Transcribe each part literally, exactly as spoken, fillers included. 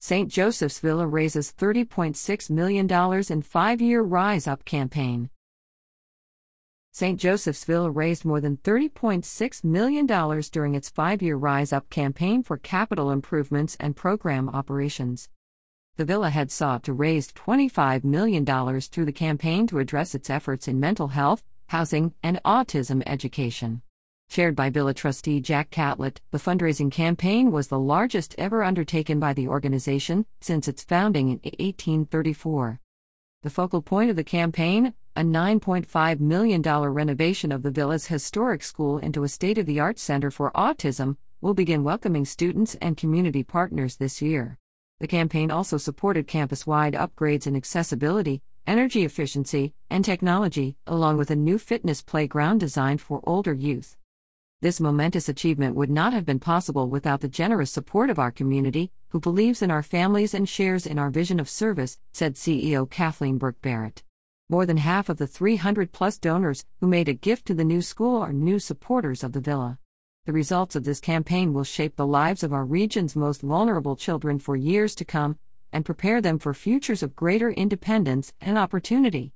Saint Joseph's Villa raises thirty point six million dollars in five-year Rise Up campaign. Saint Joseph's Villa raised more than thirty point six million dollars during its five-year Rise Up campaign for capital improvements and program operations. The villa had sought to raise twenty-five million dollars through the campaign to address its efforts in mental health, housing, and autism education. Chaired by Villa trustee Jack Catlett, the fundraising campaign was the largest ever undertaken by the organization since its founding in eighteen thirty-four. The focal point of the campaign, a nine point five million dollars renovation of the villa's historic school into a state-of-the-art center for autism, will begin welcoming students and community partners this year. The campaign also supported campus-wide upgrades in accessibility, energy efficiency, and technology, along with a new fitness playground designed for older youth. This momentous achievement would not have been possible without the generous support of our community, who believes in our families and shares in our vision of service, said C E O Kathleen Burke Barrett. More than half of the three hundred plus donors who made a gift to the new school are new supporters of the villa. The results of this campaign will shape the lives of our region's most vulnerable children for years to come and prepare them for futures of greater independence and opportunity.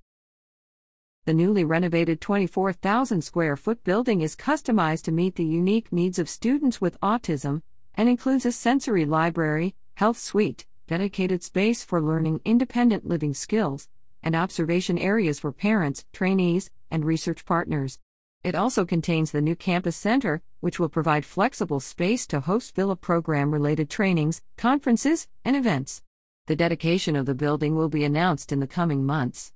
The newly renovated twenty-four thousand square foot building is customized to meet the unique needs of students with autism and includes a sensory library, health suite, dedicated space for learning independent living skills, and observation areas for parents, trainees, and research partners. It also contains the new campus center, which will provide flexible space to host Villa program-related trainings, conferences, and events. The dedication of the building will be announced in the coming months.